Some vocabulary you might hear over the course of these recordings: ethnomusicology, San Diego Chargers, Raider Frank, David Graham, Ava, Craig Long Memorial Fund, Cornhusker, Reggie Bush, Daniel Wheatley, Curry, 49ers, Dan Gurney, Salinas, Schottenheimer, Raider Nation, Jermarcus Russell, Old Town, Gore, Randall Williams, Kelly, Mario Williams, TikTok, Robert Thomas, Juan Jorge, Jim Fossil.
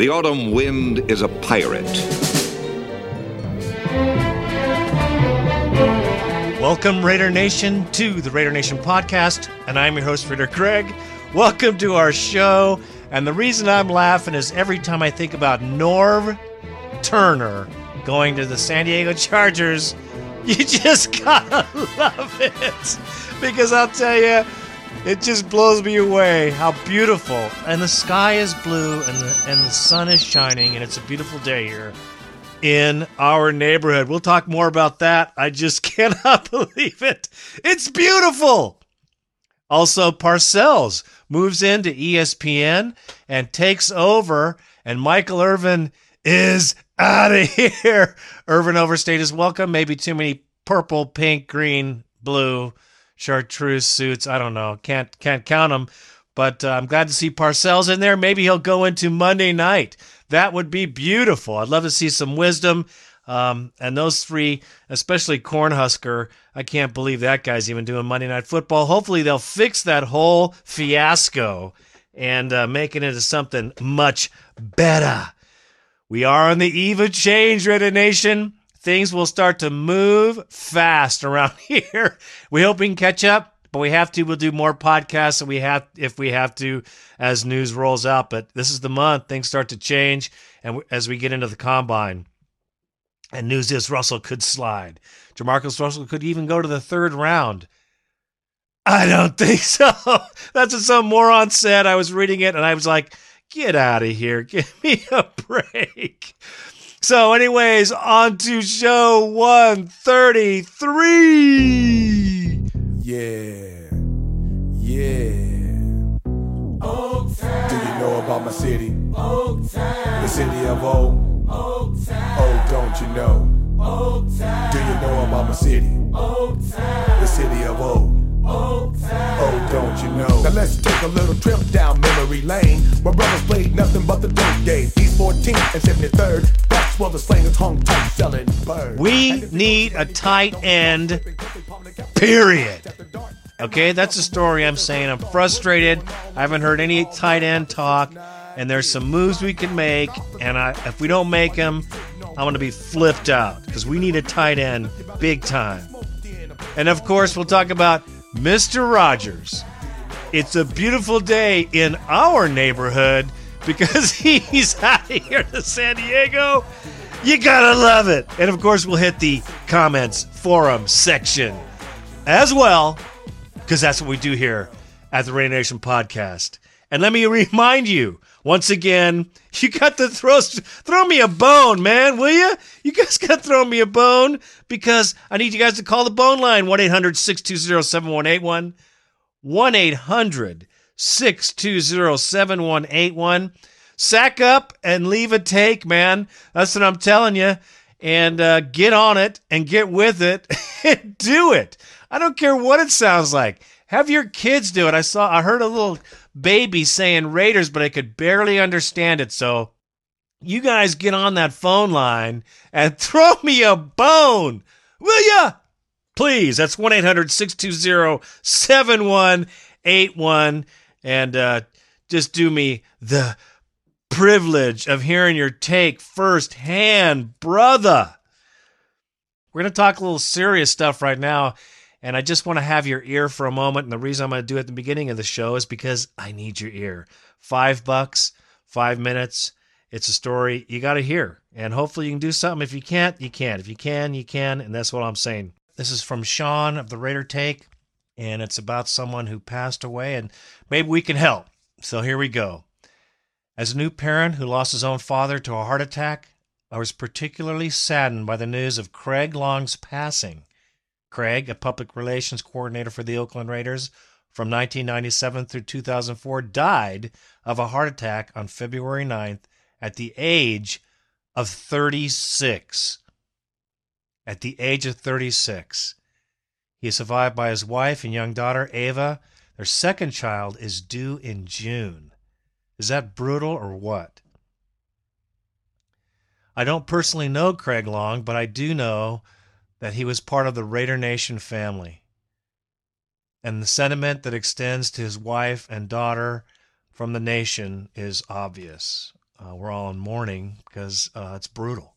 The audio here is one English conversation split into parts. The autumn wind is a pirate. Welcome, Raider Nation, to the Raider Nation podcast, and I'm your host, Raider Craig. Welcome to our show, and the reason I'm laughing is every time I think about Norv Turner going to the San Diego Chargers, you just gotta love it, because I'll tell you, it just blows me away how beautiful. And the sky is blue and the sun is shining, and it's a beautiful day here in our neighborhood. We'll talk more about that. I just cannot believe it. It's beautiful. Also, Parcells moves into ESPN and takes over, and Michael Irvin is out of here. Irvin overstayed his welcome. Maybe too many purple, pink, green, blue chartreuse suits. I don't know. Can't count them. But I'm glad to see Parcells in there. Maybe he'll go into Monday night. That would be beautiful. I'd love to see some wisdom. And those three, especially Cornhusker, I can't believe that guy's even doing Monday Night Football. Hopefully they'll fix that whole fiasco and make it into something much better. We are on the eve of change, Raider Nation. Things will start to move fast around here. We hope we can catch up, but we have to. We'll do more podcasts if we have to as news rolls out. But this is the month. Things start to change, and as we get into the combine. And news is Russell could slide. Jermarcus Russell could even go to the third round. I don't think so. That's what some moron said. I was reading it, and I was like, get out of here. Give me a break. So anyways, on to show 133. Yeah. Old Town. Do you know about my city? Old Town. The city of old. Old Town. Oh, don't you know? Old Town. Do you know about my city? Old Town. The city of old. Old Town. Oh, don't you know? Now let's take a little trip down memory lane. My brothers played nothing but the dirt game. East 14th and 73rd. That's where the slangers hung tight selling birds. We need a tight end, period. Okay, that's the story I'm saying. I'm frustrated. I haven't heard any tight end talk. And there's some moves we can make. And if we don't make them, I'm going to be flipped out. Because we need a tight end big time. And, of course, we'll talk about Mr. Rogers. It's a beautiful day in our neighborhood because he's out of here to San Diego. You gotta love it. And of course, we'll hit the comments forum section as well, because that's what we do here at the Raider Nation podcast. And let me remind you once again, you got to throw me a bone, man, will you? You guys got to throw me a bone, because I need you guys to call the bone line, 1-800-620-7181, 1-800-620-7181. Sack up and leave a take, man. That's what I'm telling you. And get on it and get with it and do it. I don't care what it sounds like. Have your kids do it. I heard a little baby saying Raiders, but I could barely understand it. So you guys get on that phone line and throw me a bone, will ya? Please. That's 1-800-620-7181. And just do me the privilege of hearing your take firsthand, brother. We're going to talk a little serious stuff right now. And I just want to have your ear for a moment. And the reason I'm going to do it at the beginning of the show is because I need your ear. $5, 5 minutes. It's a story you got to hear. And hopefully you can do something. If you can't, you can't. If you can, you can. And that's what I'm saying. This is from Sean of the Raider Take. And it's about someone who passed away. And maybe we can help. So here we go. As a new parent who lost his own father to a heart attack, I was particularly saddened by the news of Craig Long's passing. Craig, a public relations coordinator for the Oakland Raiders from 1997 through 2004, died of a heart attack on February 9th at the age of 36. At the age of 36. He is survived by his wife and young daughter, Ava. Their second child is due in June. Is that brutal or what? I don't personally know Craig Long, but I do know that he was part of the Raider Nation family. And the sentiment that extends to his wife and daughter from the nation is obvious. We're all in mourning because it's brutal.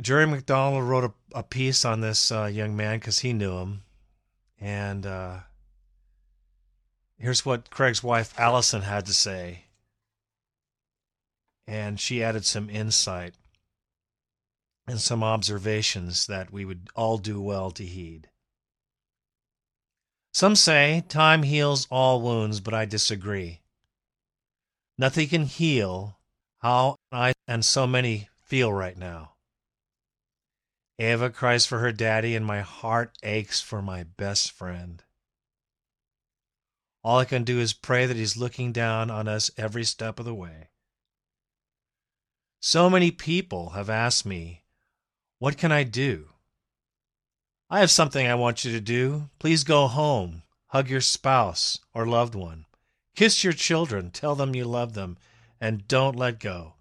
Jerry McDonald wrote a piece on this young man because he knew him. And here's what Craig's wife, Allison, had to say. And she added some insight and some observations that we would all do well to heed. Some say time heals all wounds, but I disagree. Nothing can heal how I and so many feel right now. Ava cries for her daddy, and my heart aches for my best friend. All I can do is pray that he's looking down on us every step of the way. So many people have asked me, what can I do? I have something I want you to do. Please go home, hug your spouse or loved one, kiss your children, tell them you love them, and don't let go.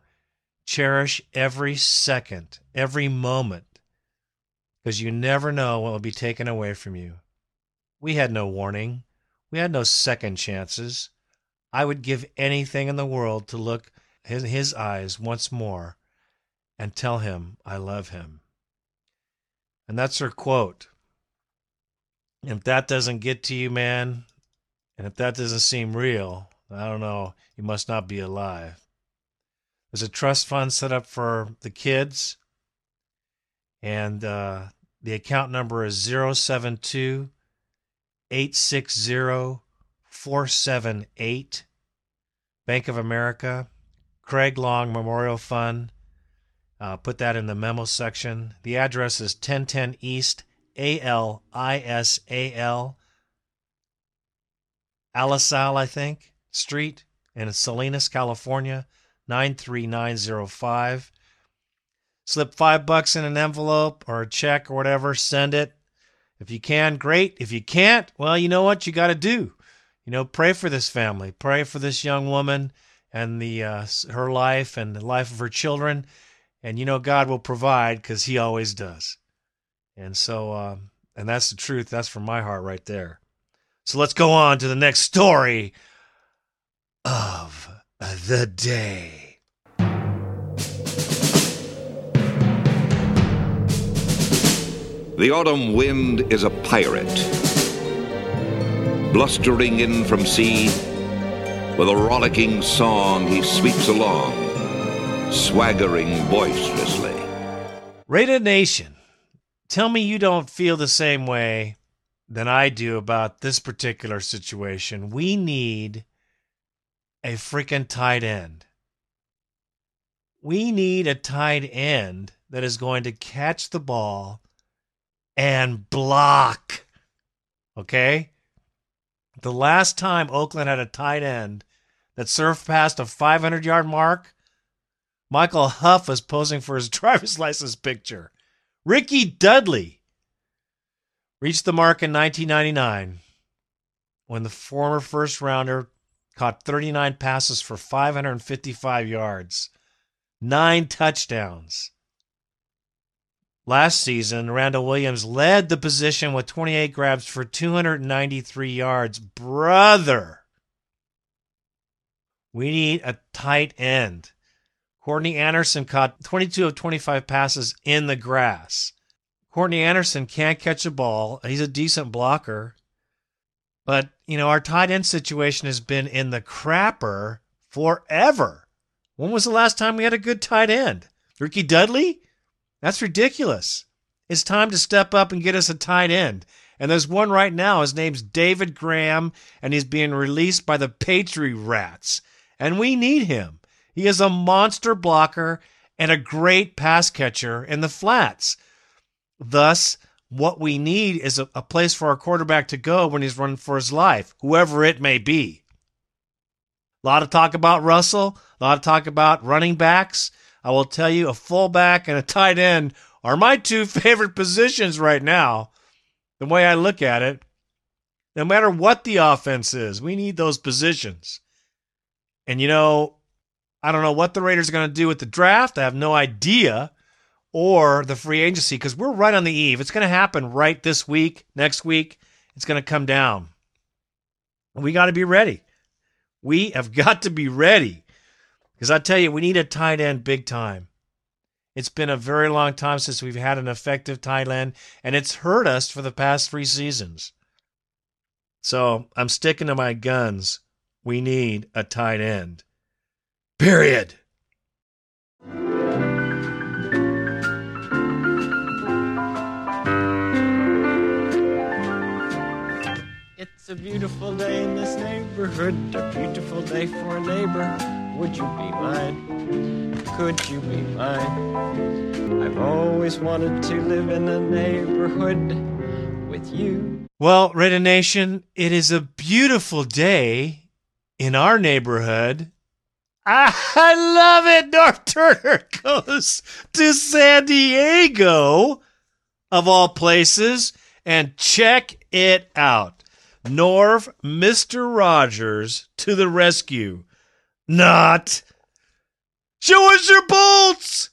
Cherish every second, every moment, because you never know what will be taken away from you. We had no warning. We had no second chances. I would give anything in the world to look in his eyes once more and tell him I love him. And that's her quote. If that doesn't get to you, man, and if that doesn't seem real, I don't know, you must not be alive. There's a trust fund set up for the kids, and the account number is 072-860-478. Bank of America, Craig Long Memorial Fund. Put that in the memo section. The address is 1010 East Alisal, I think, Street in Salinas, California, 93905. Slip $5 in an envelope or a check or whatever. Send it. If you can, great. If you can't, well, you know what you got to do. You know, pray for this family. Pray for this young woman and her life and the life of her children. And, you know, God will provide because he always does. And so, and that's the truth. That's from my heart right there. So let's go on to the next story of the day. The autumn wind is a pirate, blustering in from sea. With a rollicking song, he sweeps along, swaggering boisterously. Raider Nation, tell me you don't feel the same way than I do about this particular situation. We need a freaking tight end. We need a tight end that is going to catch the ball and block. Okay? The last time Oakland had a tight end that surpassed a 500-yard mark, Michael Huff was posing for his driver's license picture. Ricky Dudley reached the mark in 1999 when the former first-rounder caught 39 passes for 555 yards, 9 touchdowns. Last season, Randall Williams led the position with 28 grabs for 293 yards. Brother, we need a tight end. Courtney Anderson caught 22 of 25 passes in the grass. Courtney Anderson can't catch a ball. He's a decent blocker. But, you know, our tight end situation has been in the crapper forever. When was the last time we had a good tight end? Ricky Dudley? That's ridiculous. It's time to step up and get us a tight end. And there's one right now. His name's David Graham, and he's being released by the Patriot Rats. And we need him. He is a monster blocker and a great pass catcher in the flats. Thus, what we need is a place for our quarterback to go when he's running for his life, whoever it may be. A lot of talk about Russell, a lot of talk about running backs. I will tell you, a fullback and a tight end are my two favorite positions right now, the way I look at it. No matter what the offense is, we need those positions. And, you know, I don't know what the Raiders are going to do with the draft. I have no idea. Or the free agency, because we're right on the eve. It's going to happen right this week, next week. It's going to come down. And we got to be ready. We have got to be ready. Because I tell you, we need a tight end big time. It's been a very long time since we've had an effective tight end, and it's hurt us for the past three seasons. So I'm sticking to my guns. We need a tight end. Period. It's a beautiful day in this neighborhood, a beautiful day for a neighbor. Would you be mine? Could you be mine? I've always wanted to live in a neighborhood with you. Well, Raider Nation, it is a beautiful day in our neighborhood. I love it. Norv Turner goes to San Diego, of all places, and check it out. Norv, Mr. Rogers, to the rescue. Not. Show us your bolts.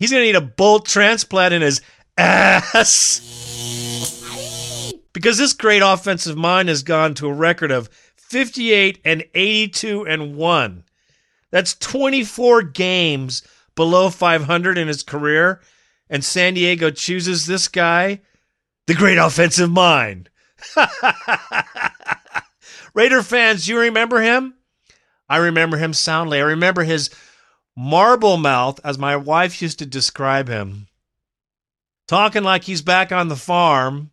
He's going to need a bolt transplant in his ass. Because this great offensive mind has gone to a record of 58-82-1. That's 24 games below 500 in his career. And San Diego chooses this guy, the great offensive mind. Raider fans, you remember him? I remember him soundly. I remember his marble mouth, as my wife used to describe him, talking like he's back on the farm,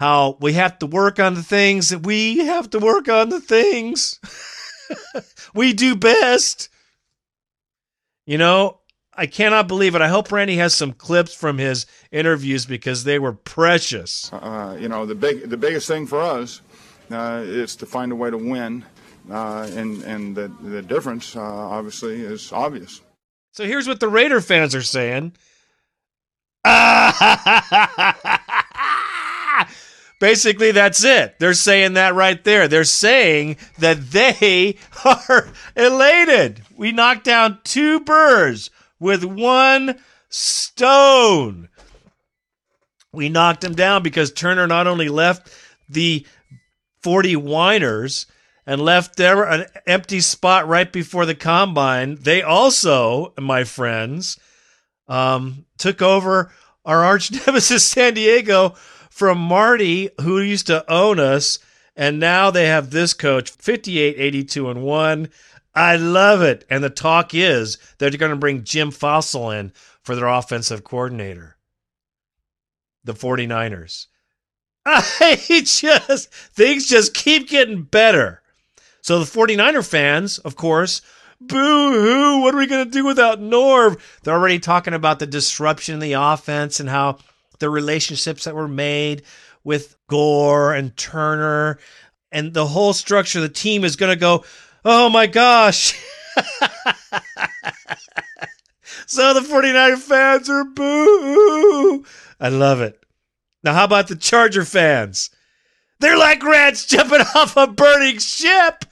how we have to work on the things that we have to work on the things we do best. You know, I cannot believe it. I hope Randy has some clips from his interviews because they were precious. You know, the biggest thing for us is to find a way to win. And the difference, obviously, is obvious. So here's what the Raider fans are saying. Basically, that's it. They're saying that right there. They're saying that they are elated. We knocked down two birds with one stone. We knocked them down because Turner not only left the 49ers and left there an empty spot right before the combine. They also, my friends, took over our arch nemesis San Diego from Marty, who used to own us, and now they have this coach, 58-82-1. I love it. And the talk is they're going to bring Jim Fossil in for their offensive coordinator, the 49ers. Things just keep getting better. So the 49er fans, of course, boo-hoo, what are we going to do without Norv? They're already talking about the disruption in the offense and how the relationships that were made with Gore and Turner and the whole structure of the team is going to go, oh, my gosh. So the 49er fans are boo-hoo. I love it. Now, how about the Charger fans? They're like rats jumping off a burning ship.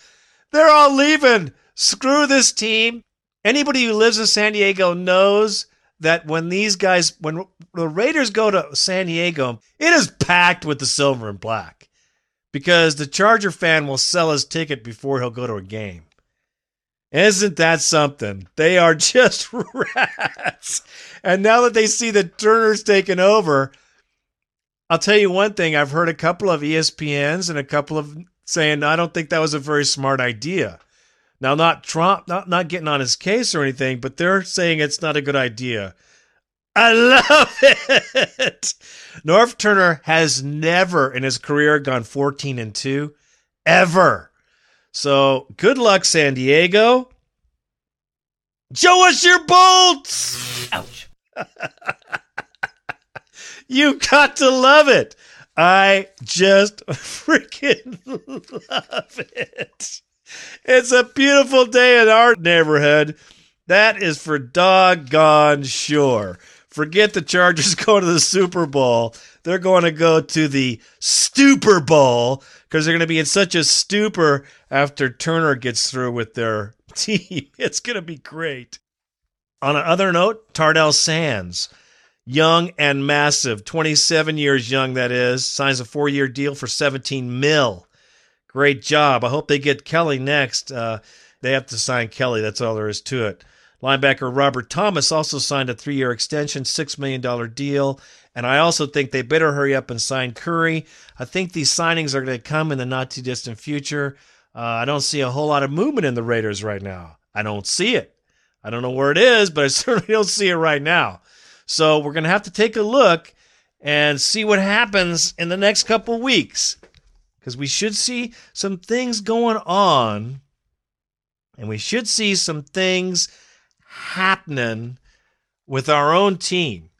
They're all leaving. Screw this team. Anybody who lives in San Diego knows that when the Raiders go to San Diego, it is packed with the silver and black because the Charger fan will sell his ticket before he'll go to a game. Isn't that something? They are just rats. And now that they see that Turner's taken over, I'll tell you one thing. I've heard a couple of ESPNs and a couple of saying, I don't think that was a very smart idea. Now, not Trump, not getting on his case or anything, but they're saying it's not a good idea. I love it. Norv Turner has never in his career gone 14-2, ever. So good luck, San Diego. Show us your bolts. Ouch. You've got to love it. I just freaking love it. It's a beautiful day in our neighborhood. That is for doggone sure. Forget the Chargers going to the Super Bowl. They're going to go to the Stupor Bowl because they're going to be in such a stupor after Turner gets through with their team. It's going to be great. On another note, Tardell Sands. Young and massive, 27 years young, that is, signs a 4-year deal for $17 million. Great job. I hope they get Kelly next. They have to sign Kelly. That's all there is to it. Linebacker Robert Thomas also signed a 3-year extension, $6 million deal. And I also think they better hurry up and sign Curry. I think these signings are going to come in the not-too-distant future. I don't see a whole lot of movement in the Raiders right now. I don't see it. I don't know where it is, but I certainly don't see it right now. So we're going to have to take a look and see what happens in the next couple weeks, because we should see some things going on, and we should see some things happening with our own team.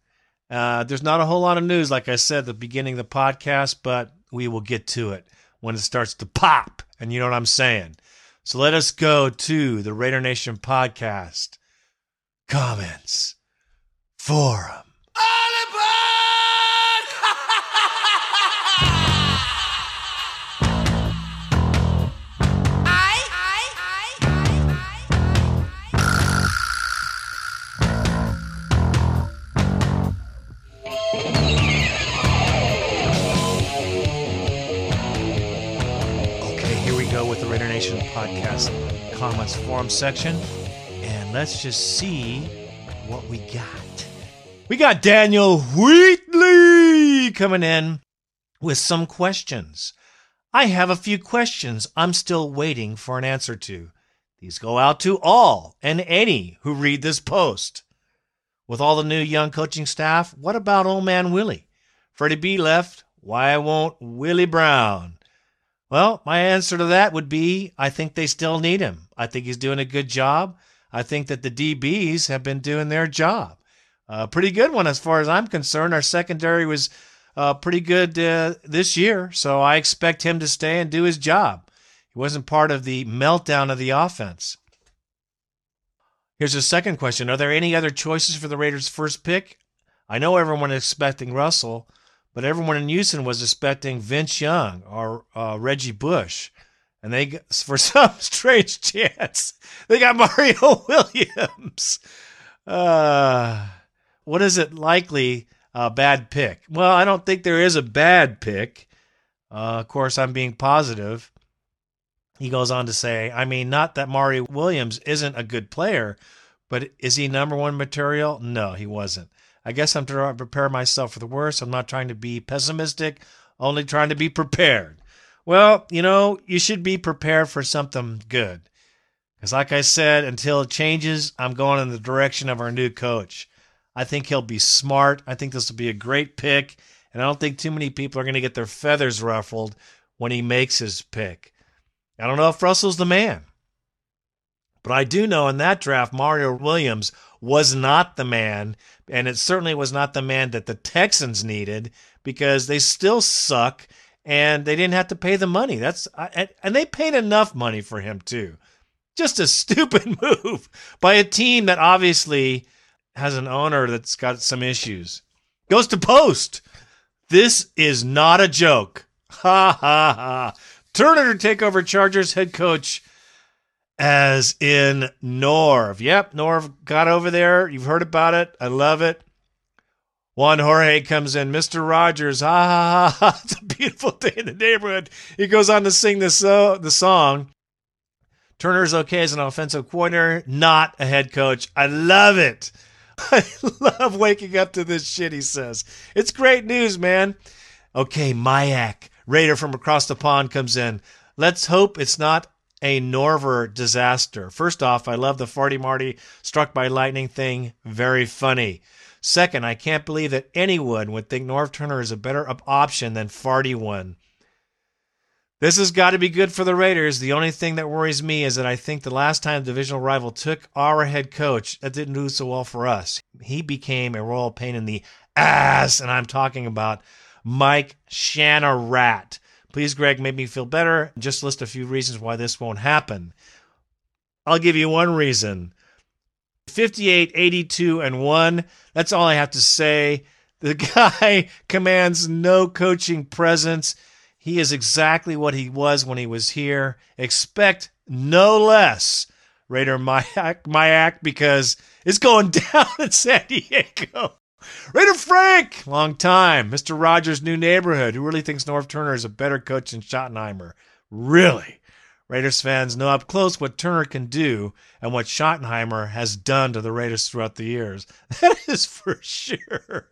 There's not a whole lot of news, like I said at the beginning of the podcast, but we will get to it when it starts to pop, and you know what I'm saying. So let us go to the Raider Nation podcast. Comments. Forum. Podcast comments forum section, and let's just see what we got. We got Daniel Wheatley coming in with some questions. I have a few questions I'm still waiting for an answer to. These go out to all and any who read this post. With all the new young coaching staff, what about old man Willie? Freddie B left. Why won't Willie Brown? Well, my answer to that would be I think they still need him. I think he's doing a good job. I think that the DBs have been doing their job. A pretty good one as far as I'm concerned. Our secondary was pretty good this year, so I expect him to stay and do his job. He wasn't part of the meltdown of the offense. Here's a second question. Are there any other choices for the Raiders' first pick? I know everyone is expecting Russell, but everyone in Houston was expecting Vince Young or Reggie Bush. And they, for some strange chance, they got Mario Williams. What is it likely a bad pick? Well, I don't think there is a bad pick. Of course, I'm being positive. He goes on to say, I mean, not that Mario Williams isn't a good player, but is he number one material? No, he wasn't. I guess I'm trying to prepare myself for the worst. I'm not trying to be pessimistic, only trying to be prepared. Well, you know, you should be prepared for something good. Because like I said, until it changes, I'm going in the direction of our new coach. I think he'll be smart. I think this will be a great pick. And I don't think too many people are going to get their feathers ruffled when he makes his pick. I don't know if Russell's the man. But I do know in that draft, Mario Williams was not the man, and it certainly was not the man that the Texans needed because they still suck, and they didn't have to pay the money. And they paid enough money for him, too. Just a stupid move by a team that obviously has an owner that's got some issues. Goes to post. This is not a joke. Ha, ha, ha. Turner to take over Chargers head coach, as in Norv. Yep, Norv got over there. You've heard about it. I love it. Juan Jorge comes in. Mr. Rogers, ha, ha, ha. It's a beautiful day in the neighborhood. He goes on to sing this the song. Turner's okay as an offensive coordinator, not a head coach. I love it. I love waking up to this shit, he says. It's great news, man. Okay, Mayak, Raider from across the pond, comes in. Let's hope it's not a Norver disaster. First off, I love the Farty Marty struck by lightning thing. Very funny. Second, I can't believe that anyone would think Norv Turner is a better option than Farty one. This has got to be good for the Raiders. The only thing that worries me is that I think the last time the divisional rival took our head coach, that didn't do so well for us. He became a royal pain in the ass, and I'm talking about Mike Shanarat. Please, Greg, make me feel better. Just list a few reasons why this won't happen. I'll give you one reason. 58, 82, and 1. That's all I have to say. The guy commands no coaching presence. He is exactly what he was when he was here. Expect no less, Raider Mayak, because it's going down in San Diego. Raider Frank, long time. Mr. Rogers' new neighborhood, who really thinks Norv Turner is a better coach than Schottenheimer. Really? Raiders fans know up close what Turner can do and what Schottenheimer has done to the Raiders throughout the years. That is for sure.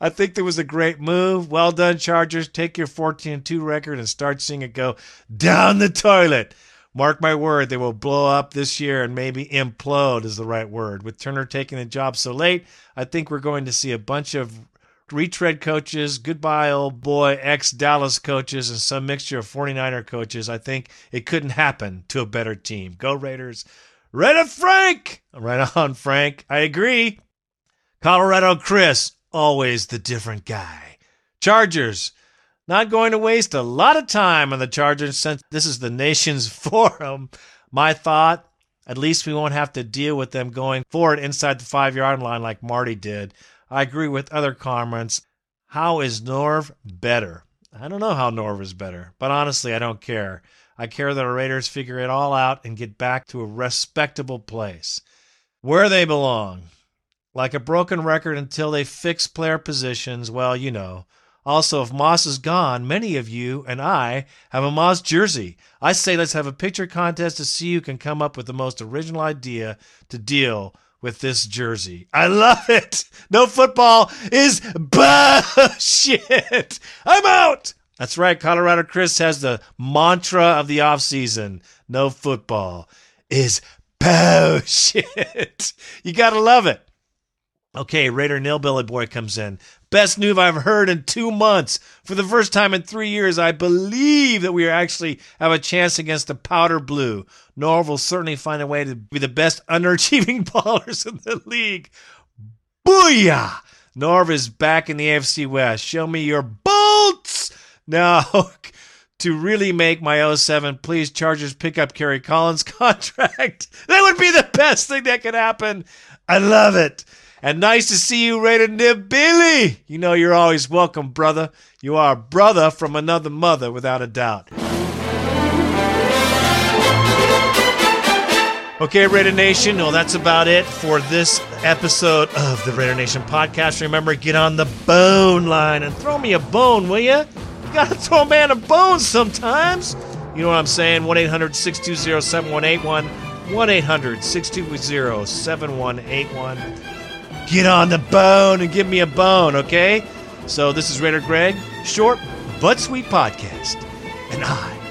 I think there was a great move. Well done, Chargers. Take your 14-2 record and start seeing it go down the toilet. Mark my word, they will blow up this year and maybe implode is the right word. With Turner taking the job so late, I think we're going to see a bunch of retread coaches, goodbye old boy, ex-Dallas coaches, and some mixture of 49er coaches. I think it couldn't happen to a better team. Go Raiders. Right on, Frank. Right on, Frank. I agree. Colorado Chris, always the different guy. Chargers. Not going to waste a lot of time on the Chargers since this is the nation's forum. My thought, at least we won't have to deal with them going forward inside the 5-yard line like Marty did. I agree with other comments. How is Norv better? I don't know how Norv is better, but honestly, I don't care. I care that the Raiders figure it all out and get back to a respectable place where they belong. Like a broken record until they fix player positions, well, you know. Also, if Moss is gone, many of you and I have a Moss jersey. I say let's have a picture contest to see who can come up with the most original idea to deal with this jersey. I love it. No football is bullshit. I'm out. That's right. Colorado Chris has the mantra of the offseason. No football is bullshit. You got to love it. Okay, Raider Nillbilly Boy comes in. Best news I've heard in 2 months. For the first time in 3 years, I believe that we actually have a chance against the Powder Blue. Norv will certainly find a way to be the best underachieving ballers in the league. Booyah! Norv is back in the AFC West. Show me your bolts! Now, to really make my 07, please Chargers pick up Kerry Collins' contract. That would be the best thing that could happen. I love it. And nice to see you, Raider Nib Billy. You know you're always welcome, brother. You are a brother from another mother, without a doubt. Okay, Raider Nation. Well, that's about it for this episode of the Raider Nation podcast. Remember, get on the bone line and throw me a bone, will you? You got to throw a man a bone sometimes. You know what I'm saying? 1-800-620-7181. 1-800-620-7181. Get on the bone and give me a bone, okay? So this is Raider Greg, short but sweet podcast, and I